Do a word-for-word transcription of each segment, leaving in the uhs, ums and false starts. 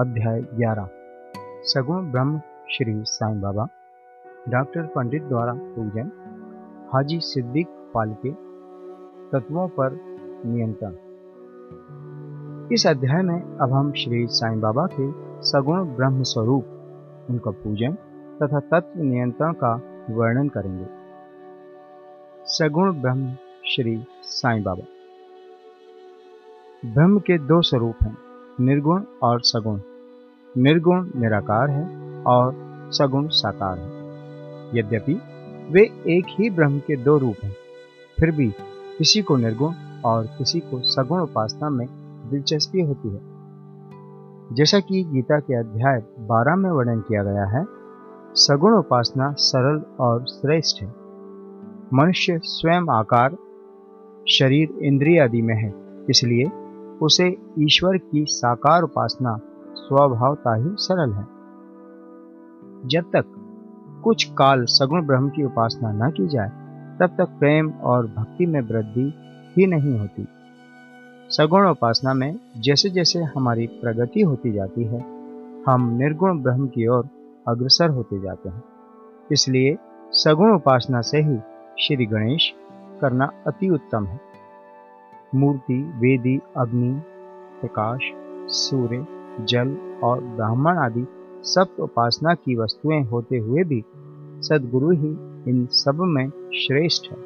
अध्याय ग्यारह सगुण ब्रह्म श्री साईं बाबा डॉक्टर पंडित द्वारा पूजन हाजी सिद्धिक पाल के तत्वों पर नियंत्रण। इस अध्याय में अब हम श्री साईं बाबा के सगुण ब्रह्म स्वरूप, उनका पूजन तथा तत्व नियंत्रण का वर्णन करेंगे। सगुण ब्रह्म श्री साईं बाबा। ब्रह्म के दो स्वरूप हैं, निर्गुण और सगुण। निर्गुण निराकार है और सगुण साकार है। यद्यपि वे एक ही ब्रह्म के दो रूप हैं, फिर भी किसी को निर्गुण और किसी को सगुण उपासना में दिलचस्पी होती है। जैसा कि गीता के अध्याय बारह में वर्णन किया गया है, सगुण उपासना सरल और श्रेष्ठ है। मनुष्य स्वयं आकार, शरीर, इंद्रिय आदि में है, इसलिए उसे ईश्वर की साकार उपासना स्वभावता ही सरल है। जब तक कुछ काल सगुण ब्रह्म की उपासना न की जाए, तब तक प्रेम और भक्ति में वृद्धि ही नहीं होती। सगुण उपासना में जैसे जैसे हमारी प्रगति होती जाती है, हम निर्गुण ब्रह्म की ओर अग्रसर होते जाते हैं। इसलिए सगुण उपासना से ही श्री गणेश करना अति उत्तम है। मूर्ति, वेदी, अग्नि, प्रकाश, सूर्य, जल और ब्राह्मण आदि सब उपासना की वस्तुएं होते हुए भी सदगुरु ही इन सब में श्रेष्ठ है।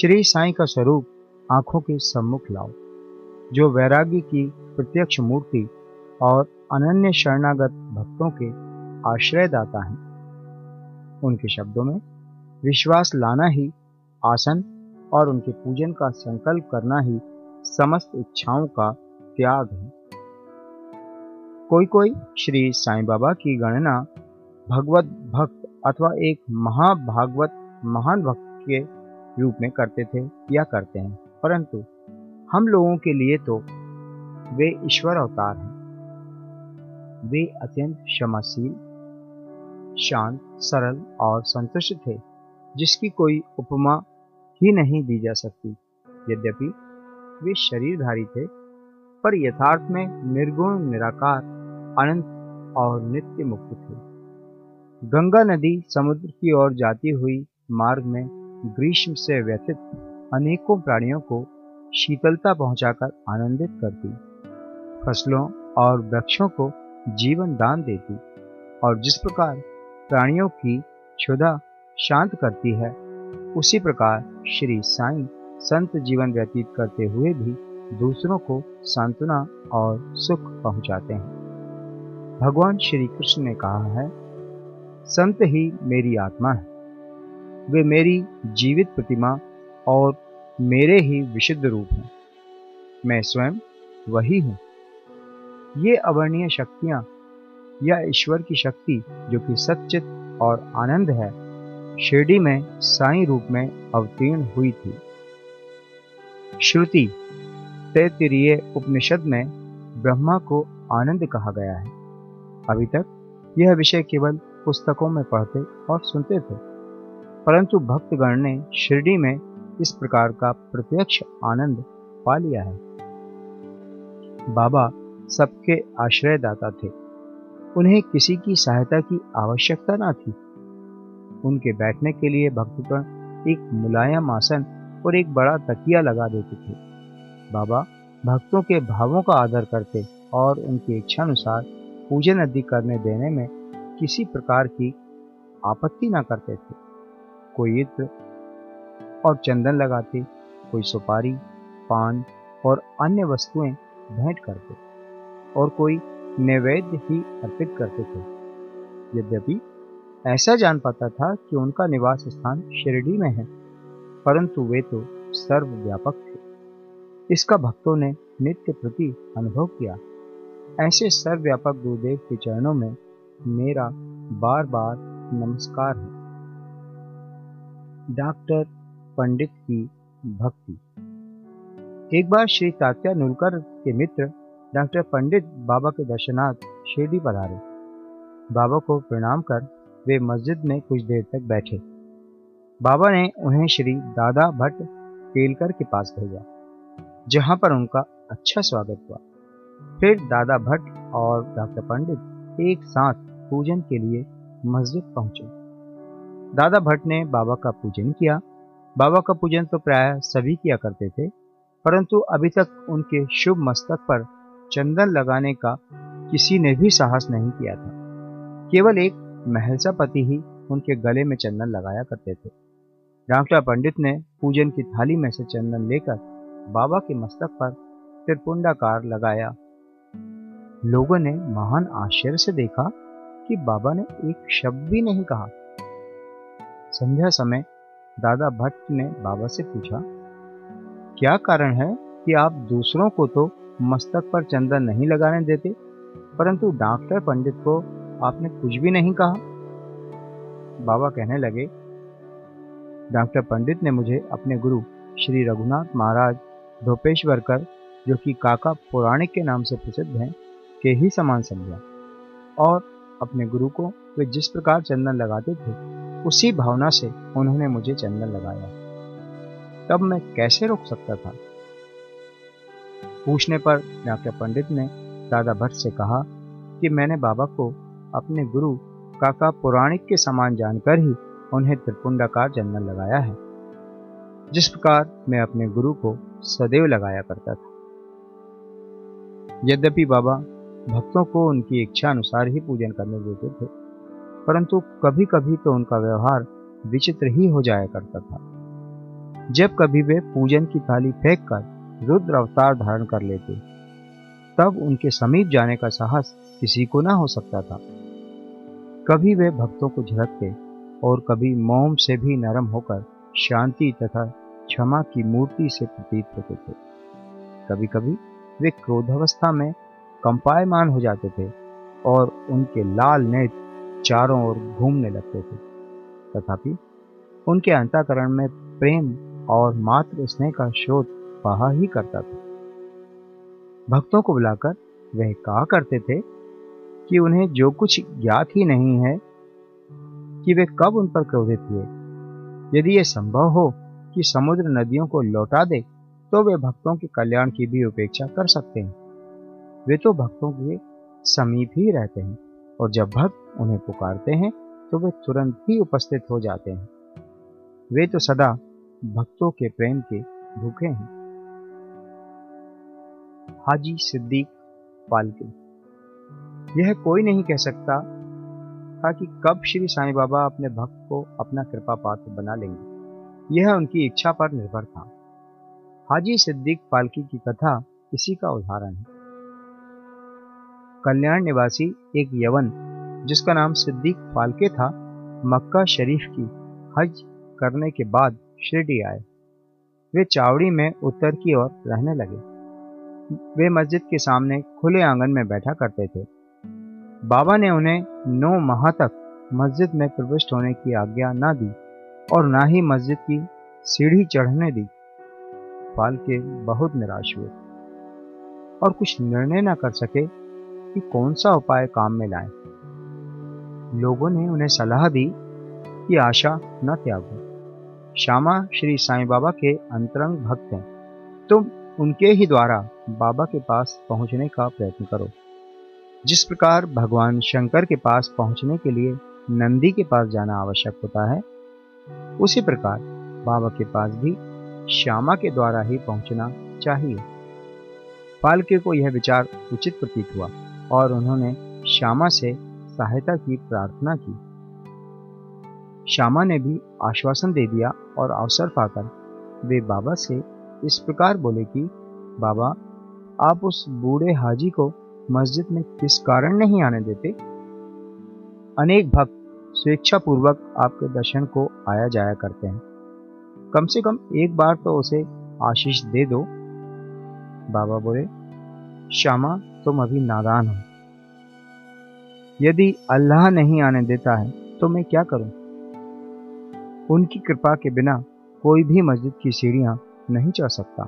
श्री साईं का स्वरूप आंखों के सम्मुख लाओ, जो वैराग्य की प्रत्यक्ष मूर्ति और अनन्य शरणागत भक्तों के आश्रयदाता हैं। उनके शब्दों में विश्वास लाना ही, आसन और उनके पूजन का संकल्प करना ही समस्त इच्छाओं का त्याग है। कोई कोई श्री साईं बाबा की गणना भगवत भक्त अथवा एक महाभागवत महान भक्त के रूप में करते थे या करते हैं, परंतु हम लोगों के लिए तो वे ईश्वर अवतार हैं। वे अत्यंत क्षमाशील, शांत, सरल और संतुष्ट थे, जिसकी कोई उपमा ही नहीं दी जा सकती। यद्यपि वे शरीरधारी थे, पर यथार्थ में निर्गुण, निराकार, अनंत और नित्य मुक्त थे। गंगा नदी समुद्र की ओर जाती हुई मार्ग में ग्रीष्म से व्यथित अनेकों प्राणियों को शीतलता पहुंचाकर आनंदित करती, फसलों और वृक्षों को जीवन दान देती, और जिस प्रकार प्राणियों की क्षुधा शांत करती है, उसी प्रकार श्री साईं संत जीवन व्यतीत करते हुए भी दूसरों को सांत्वना और सुख पहुंचाते हैं। भगवान श्री कृष्ण ने कहा है, संत ही मेरी आत्मा है, वे मेरी जीवित प्रतिमा और मेरे ही विशुद्ध रूप हैं, मैं स्वयं वही हूँ। ये अवर्णीय शक्तियाँ या ईश्वर की शक्ति, जो कि सच्चित और आनंद है, शिरडी में साईं रूप में अवतीर्ण हुई थी। श्रुति तैत्तिरीय उपनिषद में ब्रह्मा को आनंद कहा गया है। अभी तक यह विषय केवल पुस्तकों में पढ़ते और सुनते थे, परंतु भक्तगण ने शिरडी में इस प्रकार का प्रत्यक्ष आनंद पा लिया है। बाबा सबके आश्रयदाता थे, उन्हें किसी की सहायता की आवश्यकता न थी। उनके बैठने के लिए भक्तगण एक मुलायम आसन और एक बड़ा तकिया लगा देते थे। बाबा भक्तों के भावों का आदर करते और उनकी इच्छानुसार पूजन आदि करने देने में किसी प्रकार की आपत्ति न करते थे। कोई इत्र और चंदन लगाते, कोई सुपारी, पान और अन्य वस्तुएं भेंट करते, और कोई नैवेद्य ही अर्पित करते थे। यद्यपि ऐसा जान पाता था कि उनका निवास स्थान शिरडी में है, परंतु वे तो सर्वव्यापक थे। इसका भक्तों ने नित्य प्रति अनुभव किया। ऐसे सर्वव्यापक गुरुदेव के चरणों में मेरा बार बार नमस्कार है। डॉक्टर पंडित की भक्ति। एक बार श्री तात्या नुलकर के मित्र डॉक्टर पंडित बाबा के दर्शनार्थ शिरडी पधारे। बाबा को प्रणाम कर वे मस्जिद में कुछ देर तक बैठे। बाबा ने उन्हें श्री दादा भट्ट केलकर के पास भेजा, जहां पर उनका अच्छा स्वागत हुआ। फिर दादा भट्ट और डॉक्टर पंडित एक साथ पूजन के लिए मस्जिद पहुंचे। दादा भट्ट ने बाबा का पूजन किया। बाबा का पूजन तो प्रायः सभी किया करते थे, परंतु अभी तक उनके शुभ मस्तक पर चंदन लगाने का किसी ने भी साहस नहीं किया था। केवल एक महलसापति ही उनके गले में चंदन लगाया करते थे। डॉक्टर पंडित ने पूजन की थाली में से चंदन लेकर बाबा के मस्तक पर त्रिपुंडाकार लगाया। लोगों ने महान आश्चर्य से देखा कि बाबा ने एक शब्द भी नहीं कहा। संध्या समय दादा भट्ट ने बाबा से पूछा, क्या कारण है कि आप दूसरों को तो मस्तक पर चंदन नहीं लगाने देते, परंतु डॉक्टर पंडित को आपने कुछ भी नहीं कहा? बाबा कहने लगे, डॉक्टर पंडित ने मुझे अपने गुरु श्री रघुनाथ महाराज धोपेश्वरकर, जो कि काका पुराणिक के नाम से प्रसिद्ध हैं, के ही समान समझा और अपने गुरु को वे जिस प्रकार चंदन लगाते थे उसी भावना से उन्होंने मुझे चंदन लगाया। तब मैं कैसे रोक सकता था? पूछने पर डॉक्टर पंडित ने दादा भट्ट से कहा कि मैंने बाबा को अपने गुरु काका पुराणिक के समान जानकर ही उन्हें त्रिपुंडाकार चंदन लगाया है, जिस प्रकार मैं अपने गुरु को सदैव लगाया करता था। यद्यपि बाबा भक्तों को उनकी इच्छा अनुसार ही पूजन करने देते थे, परंतु कभी कभी तो उनका व्यवहार विचित्र ही हो जाया करता था। जब कभी वे पूजन की थाली फेंककर रुद्र अवतार धारण कर लेते, तब उनके समीप जाने का साहस किसी को ना हो सकता था। कभी वे भक्तों को झिड़कते और कभी मौम से भी नरम होकर शांति तथा क्षमा की मूर्ति से प्रतीत होते थे। कभी कभी वे क्रोधावस्था में कंपायमान हो जाते थे और उनके लाल नेत्र चारों ओर घूमने लगते थे, तथापि उनके अंतःकरण में प्रेम और मातृ स्नेह का स्रोत बहा ही करता था। भक्तों को बुलाकर वह कहा करते थे कि उन्हें जो कुछ ज्ञात ही नहीं है कि वे कब उन पर क्रोधित हुए। यदि यह संभव हो कि समुद्र नदियों को लौटा दे, तो वे भक्तों के कल्याण की भी उपेक्षा कर सकते हैं। वे तो भक्तों के समीप ही रहते हैं और जब भक्त उन्हें पुकारते हैं तो वे तुरंत ही उपस्थित हो जाते हैं। वे तो सदा भक्तों के प्रेम के भूखे हैं। हाजी सिद्धिक पाल के यह कोई नहीं कह सकता था कि कब श्री साईं बाबा अपने भक्त को अपना कृपा पात्र बना लेंगे। यह उनकी इच्छा पर निर्भर था। हाजी सिद्धिक पालकी की कथा इसी का उदाहरण है। कल्याण निवासी एक यवन, जिसका नाम सिद्धिक पालके था, मक्का शरीफ की हज करने के बाद शिरडी आए। वे चावड़ी में उत्तर की ओर रहने लगे। वे मस्जिद के सामने खुले आंगन में बैठा करते थे। बाबा ने उन्हें नौ माह तक मस्जिद में प्रविष्ट होने की आज्ञा ना दी और ना ही मस्जिद की सीढ़ी चढ़ने दी। पालके बहुत निराश हुए और कुछ निर्णय ना कर सके कि कौन सा उपाय काम में लाएं। लोगों ने उन्हें सलाह दी कि आशा न त्यागो। श्यामा श्री साईं बाबा के अंतरंग भक्त हैं, तुम उनके ही द्वारा बाबा के पास पहुंचने का प्रयत्न करो। जिस प्रकार भगवान शंकर के पास पहुंचने के लिए नंदी के पास जाना आवश्यक होता है, उसी प्रकार बाबा के पास भी श्यामा के द्वारा ही पहुंचना चाहिए। पालके को यह विचार उचित प्रतीत हुआ और उन्होंने श्यामा से सहायता की प्रार्थना की। श्यामा ने भी आश्वासन दे दिया और अवसर पाकर वे बाबा से इस प्रकार बोले कि बाबा, आप उस बूढ़े हाजी को मस्जिद में किस कारण नहीं आने देते? अनेक भक्त स्वेच्छापूर्वक आपके दर्शन को आया जाया करते हैं, कम से कम एक बार तो उसे आशीष दे दो। बाबा बोले, श्यामा, तुम अभी नादान हो। यदि अल्लाह नहीं आने देता है तो मैं क्या करूं? उनकी कृपा के बिना कोई भी मस्जिद की सीढ़ियां नहीं चढ़ सकता।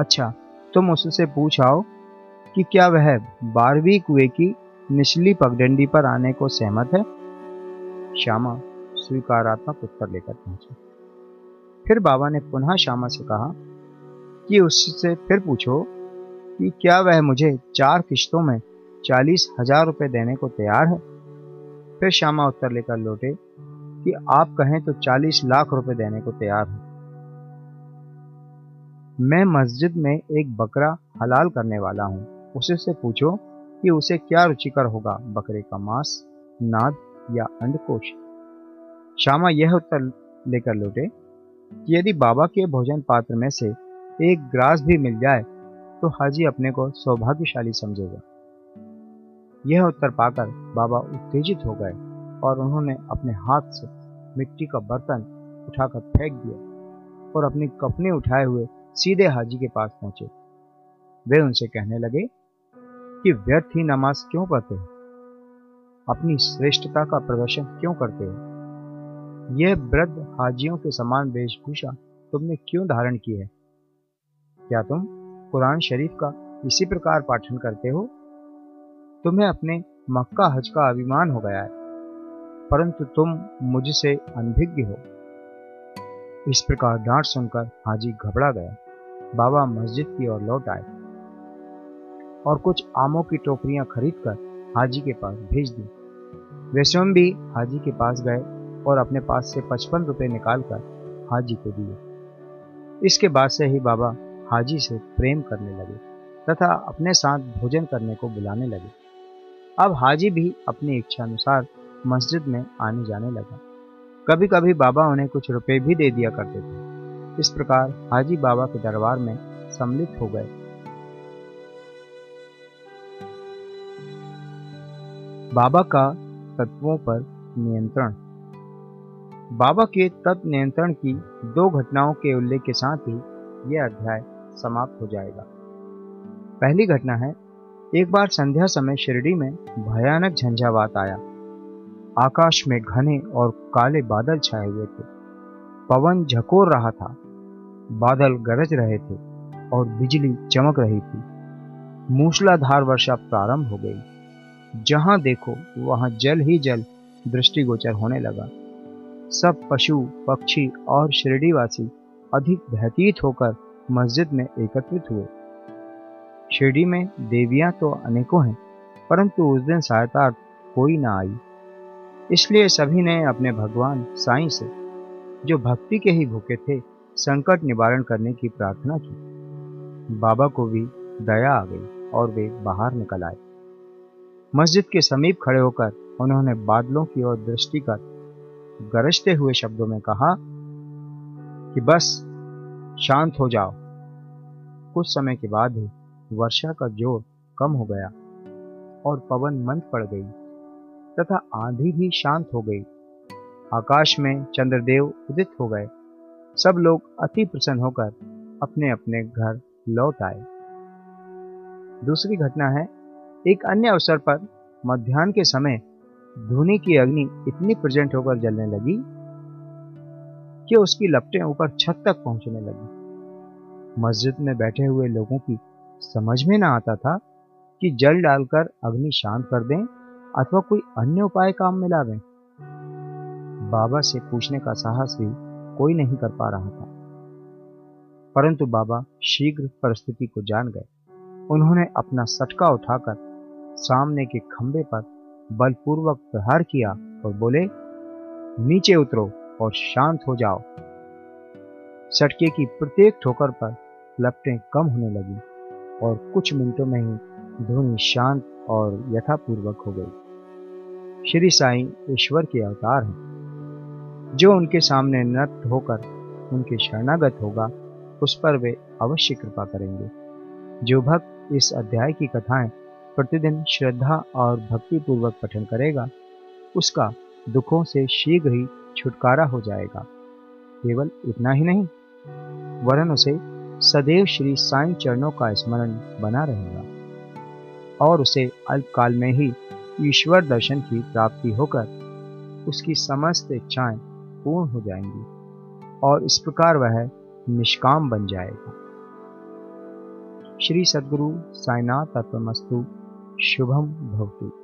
अच्छा, तुम उससे पूछ आओ कि क्या वह बारहवीं कुएं की निचली पगडंडी पर आने को सहमत है। श्यामा स्वीकारात्मक उत्तर लेकर पहुंचा। फिर बाबा ने पुनः श्यामा से कहा कि उससे फिर पूछो कि क्या वह मुझे चार किश्तों में चालीस हजार रुपये देने को तैयार है। फिर श्यामा उत्तर लेकर लौटे कि आप कहें तो चालीस लाख रुपए देने को तैयार हूं। मैं मस्जिद में एक बकरा हलाल करने वाला हूं, उसे से पूछो कि उसे क्या रुचिकर होगा, बकरे का मांस, नाद या अंडकोश। श्यामा यह उत्तर लेकर लौटे कि यदि बाबा के भोजन पात्र में से एक ग्रास भी मिल जाए तो हाजी अपने को सौभाग्यशाली समझेगा। यह उत्तर पाकर बाबा उत्तेजित हो गए और उन्होंने अपने हाथ से मिट्टी का बर्तन उठाकर फेंक दिया और अपनी कपड़े उठाए हुए सीधे हाजी के पास पहुंचे। वे उनसे कहने लगे कि व्यर्थ ही नमाज क्यों पढ़ते हो, अपनी श्रेष्ठता का प्रदर्शन क्यों करते हो, यह वृद्ध हाजियों के समान वेशभूषा तुमने क्यों धारण की है, क्या तुम कुरान शरीफ का इसी प्रकार पाठन करते हो। तुम्हें अपने मक्का हज का अभिमान हो गया है, परंतु तुम मुझसे अनभिज्ञ हो। इस प्रकार डांट सुनकर हाजी घबरा गया। बाबा मस्जिद की ओर लौट आए और कुछ आमों की टोकरियां खरीदकर हाजी के पास भेज दी। वे स्वयं भी हाजी के पास गए और अपने पास से पचपन रुपये निकालकर हाजी को दिए। इसके बाद से ही बाबा हाजी से प्रेम करने लगे तथा अपने साथ भोजन करने को बुलाने लगे। अब हाजी भी अपनी इच्छा अनुसार मस्जिद में आने जाने लगा। कभी कभी बाबा उन्हें कुछ रुपए भी दे दिया करते थे। इस प्रकार हाजी बाबा के दरबार में सम्मिलित हो गए। बाबा का तत्वों पर नियंत्रण। बाबा के तत्व नियंत्रण की दो घटनाओं के उल्लेख के साथ ही यह अध्याय समाप्त हो जाएगा। पहली घटना है, एक बार संध्या समय शिरडी में भयानक झंझावात आया। आकाश में घने और काले बादल छाए हुए थे, पवन झकोर रहा था, बादल गरज रहे थे और बिजली चमक रही थी। मूसलाधार वर्षा प्रारंभ हो गई, जहां देखो वहां जल ही जल दृष्टिगोचर होने लगा। सब पशु पक्षी और शिरडीवासी अधिक भयभीत होकर मस्जिद में एकत्रित हुए। शिरडी में देवियां तो अनेकों हैं, परंतु उस दिन सहायता कोई ना आई, इसलिए सभी ने अपने भगवान साईं से, जो भक्ति के ही भूखे थे, संकट निवारण करने की प्रार्थना की। बाबा को भी दया आ गई और वे बाहर निकल आए। मस्जिद के समीप खड़े होकर उन्होंने बादलों की ओर दृष्टि कर गरजते हुए शब्दों में कहा कि बस शांत हो जाओ। कुछ समय के बाद ही वर्षा का जोर कम हो गया और पवन मंद पड़ गई तथा आंधी भी शांत हो गई। आकाश में चंद्रदेव उदित हो गए। सब लोग अति प्रसन्न होकर अपने अपने घर लौट आए। दूसरी घटना है, एक अन्य अवसर पर मध्याह्न के समय धूनी की अग्नि इतनी प्रचंड होकर जलने लगी कि उसकी लपटें ऊपर छत तक पहुंचने लगी। मस्जिद में बैठे हुए लोगों की समझ में न आता था कि जल डालकर अग्नि शांत कर दें अथवा कोई अन्य उपाय काम में लावें। बाबा से पूछने का साहस भी कोई नहीं कर पा रहा था, परंतु बाबा शीघ्र परिस्थिति को जान गए। उन्होंने अपना सटका उठाकर सामने के खंभे पर बलपूर्वक प्रहार किया और बोले, नीचे उतरो और शांत हो जाओ। सटके की प्रत्येक ठोकर पर लपटें कम होने लगी और कुछ मिनटों में ही धुनी शांत और यथापूर्वक हो गई। श्री साईं ईश्वर के अवतार हैं, जो उनके सामने नत होकर उनके शरणागत होगा उस पर वे अवश्य कृपा करेंगे। जो भक्त इस अध्याय की कथाएं प्रतिदिन श्रद्धा और भक्तिपूर्वक पठन करेगा उसका दुखों से शीघ्र ही छुटकारा हो जाएगा। केवल इतना ही नहीं वरन उसे सदैव श्री साईं चरणों का स्मरण बना रहेगा और उसे अल्पकाल में ही ईश्वर दर्शन की प्राप्ति होकर उसकी समस्त इच्छाएं पूर्ण हो जाएंगी और इस प्रकार वह निष्काम बन जाएगा। श्री सद्गुरु साईनाथ अर्पणमस्तु। शुभम भवतु।